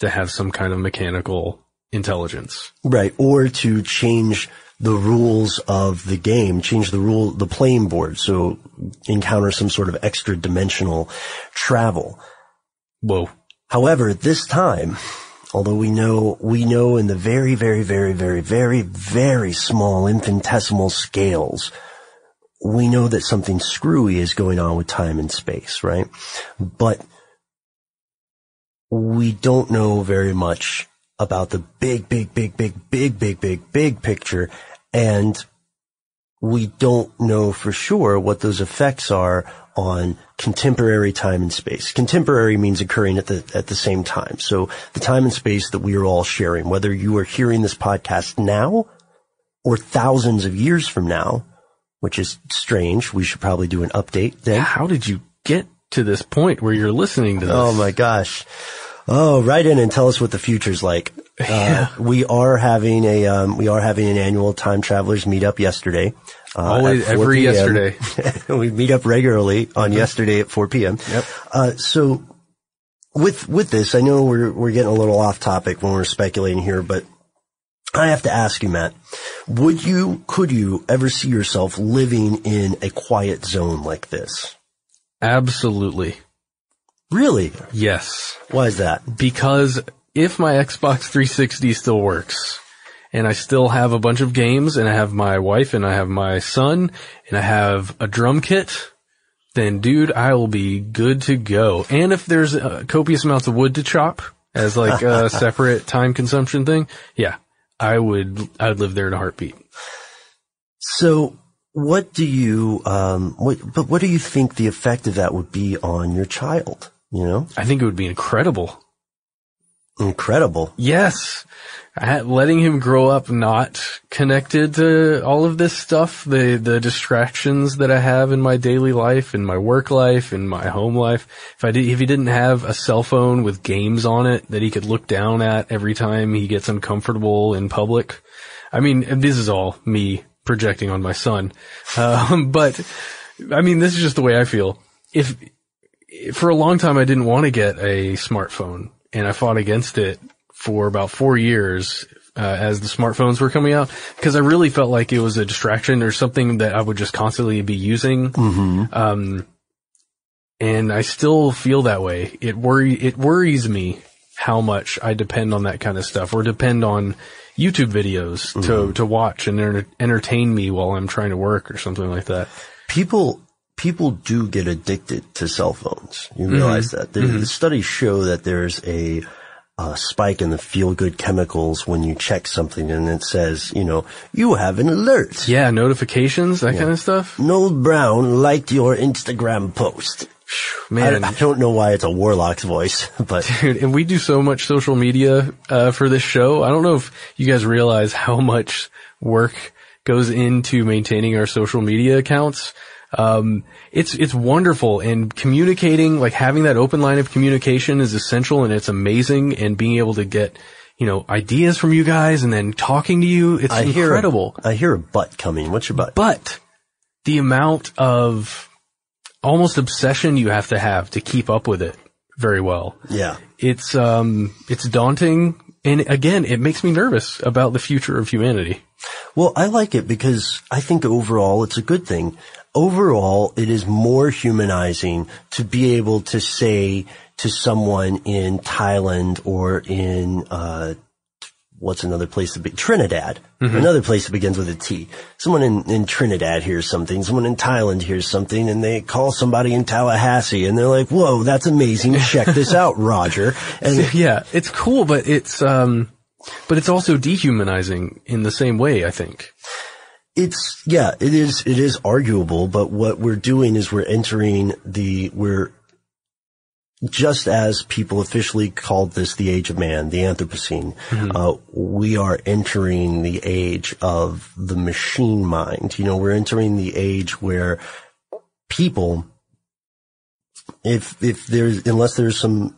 to have some kind of mechanical intelligence. Right. Or to change the rules of the game, change the rule, the playing board. So encounter some sort of extra dimensional travel. Whoa. However, at this time, although we know, we know in the very, very, very, very, very, very small infinitesimal scales, we know that something screwy is going on with time and space, right? But we don't know very much about the big, big, big, big, big, big, big, big picture. And we don't know for sure what those effects are on contemporary time and space. Contemporary means occurring at the, at the same time. So the time and space that we are all sharing, whether you are hearing this podcast now or thousands of years from now, which is strange. We should probably do an update then. How did you get to this point where you're listening to this? Oh, my gosh. Oh, write in and tell us what the future's like. Yeah. Uh, we are having a um, we are having an annual time travelers meetup yesterday. Uh, Always, every yesterday. We meet up regularly on mm-hmm. yesterday at four p.m. Yep. Uh, so with with this, I know we're we're getting a little off topic when we're speculating here, but I have to ask you, Matt, would you, could you ever see yourself living in a quiet zone like this? Absolutely. Really? Yes. Why is that? Because if my Xbox three sixty still works and I still have a bunch of games and I have my wife and I have my son and I have a drum kit, then dude, I will be good to go. And if there's uh, copious amounts of wood to chop as like a separate time consumption thing, yeah. I would, I would live there in a heartbeat. So what do you, um, what, but what do you think the effect of that would be on your child? You know, I think it would be incredible. Incredible. Yes. I, letting him grow up not connected to all of this stuff, the, the distractions that I have in my daily life, in my work life, in my home life. If I did, if he didn't have a cell phone with games on it that he could look down at every time he gets uncomfortable in public. I mean, this is all me projecting on my son. Um, but I mean, this is just the way I feel. If, for a long time, I didn't want to get a smartphone and I fought against it for about four years uh, as the smartphones were coming out because I really felt like it was a distraction or something that I would just constantly be using. Mm-hmm. Um, and I still feel that way. It worry, it worries me how much I depend on that kind of stuff or depend on YouTube videos mm-hmm. to, to watch and enter- entertain me while I'm trying to work or something like that. People... People do get addicted to cell phones. You realize mm-hmm. that. The, mm-hmm. the studies show that there's a, a spike in the feel-good chemicals when you check something and it says, you know, you have an alert. Yeah, notifications, that yeah. kind of stuff. Noel Brown liked your Instagram post. Man, I, I don't know why it's a Warlock's voice, but dude, and we do so much social media uh for this show. I don't know if you guys realize how much work goes into maintaining our social media accounts. Um, it's, it's wonderful, and communicating, like having that open line of communication is essential, and it's amazing, and being able to get, you know, ideas from you guys and then talking to you. It's I incredible. Hear a, I hear a butt coming. What's your butt? But the amount of almost obsession you have to have to keep up with it very well. Yeah. It's, um, it's daunting. And again, it makes me nervous about the future of humanity. Well, I like it because I think overall it's a good thing. Overall, it is more humanizing to be able to say to someone in Thailand or in uh what's another place to be? Trinidad. Mm-hmm. Another place that begins with a T. Someone in, in Trinidad hears something. Someone in Thailand hears something, and they call somebody in Tallahassee, and they're like, whoa, that's amazing. Check this out, Roger. And yeah, it's cool, but it's, um, but it's also dehumanizing in the same way, I think. It's, yeah, it is, it is arguable, but what we're doing is we're entering the, we're, just as people officially called this the age of man, the Anthropocene, mm-hmm. uh, we are entering the age of the machine mind. You know, we're entering the age where people, if, if there's, unless there's some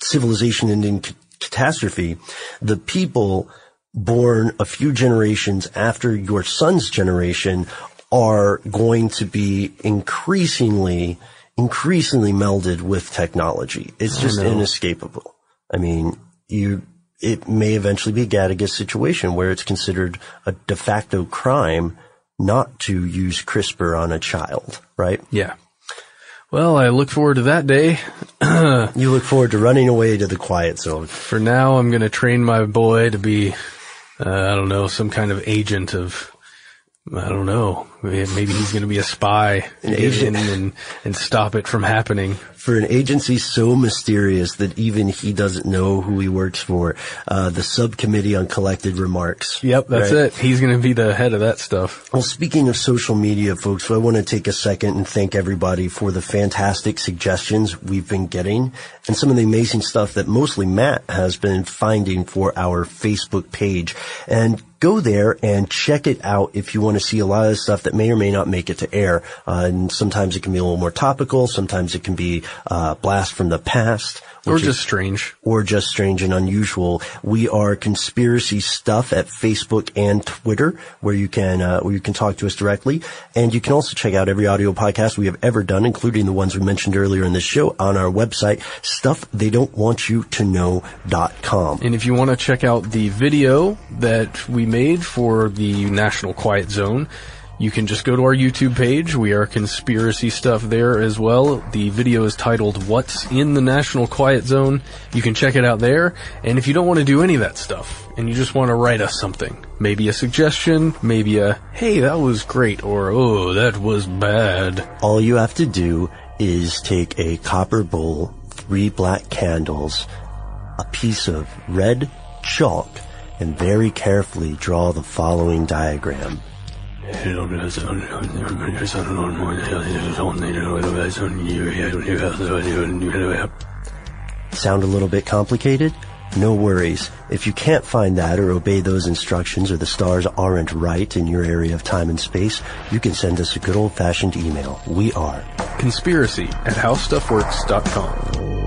civilization ending c- catastrophe, the people born a few generations after your son's generation are going to be increasingly increasingly melded with technology. It's just inescapable. I mean, you, it may eventually be a Gattaca situation where it's considered a de facto crime not to use CRISPR on a child, right? Yeah. Well, I look forward to that day. You look forward to running away to the quiet zone. For now, I'm going to train my boy to be, uh, I don't know, some kind of agent of I don't know. Maybe he's going to be a spy, an agent, and and stop it from happening. For an agency so mysterious that even he doesn't know who he works for, uh, the Subcommittee on Collected Remarks. Yep, that's right? It. He's going to be the head of that stuff. Well, speaking of social media, folks, I want to take a second and thank everybody for the fantastic suggestions we've been getting and some of the amazing stuff that mostly Matt has been finding for our Facebook page. And go there and check it out if you want to see a lot of the stuff that may or may not make it to air. Uh, and sometimes it can be a little more topical. Sometimes it can be uh blast from the past. Or just is, strange. Or just strange and unusual. We are Conspiracy Stuff at Facebook and Twitter, where you can uh, where you can talk to us directly. And you can also check out every audio podcast we have ever done, including the ones we mentioned earlier in this show, on our website, stuff they don't want you to know dot com. And if you want to check out the video that we made for the National Quiet Zone, you can just go to our YouTube page. We are Conspiracy Stuff there as well. The video is titled What's in the National Quiet Zone. You can check it out there. And if you don't want to do any of that stuff and you just want to write us something, maybe a suggestion, maybe a, hey, that was great, or, oh, that was bad. All you have to do is take a copper bowl, three black candles, a piece of red chalk, and very carefully draw the following diagram. Sound a little bit complicated? No worries. If you can't find that or obey those instructions, or the stars aren't right in your area of time and space, you can send us a good old-fashioned email. We are conspiracy at howstuffworks dot com.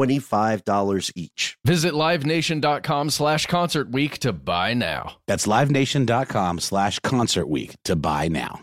twenty-five dollars each. Visit livenation dot com slash concert week to buy now. That's livenation dot com slash concert week to buy now.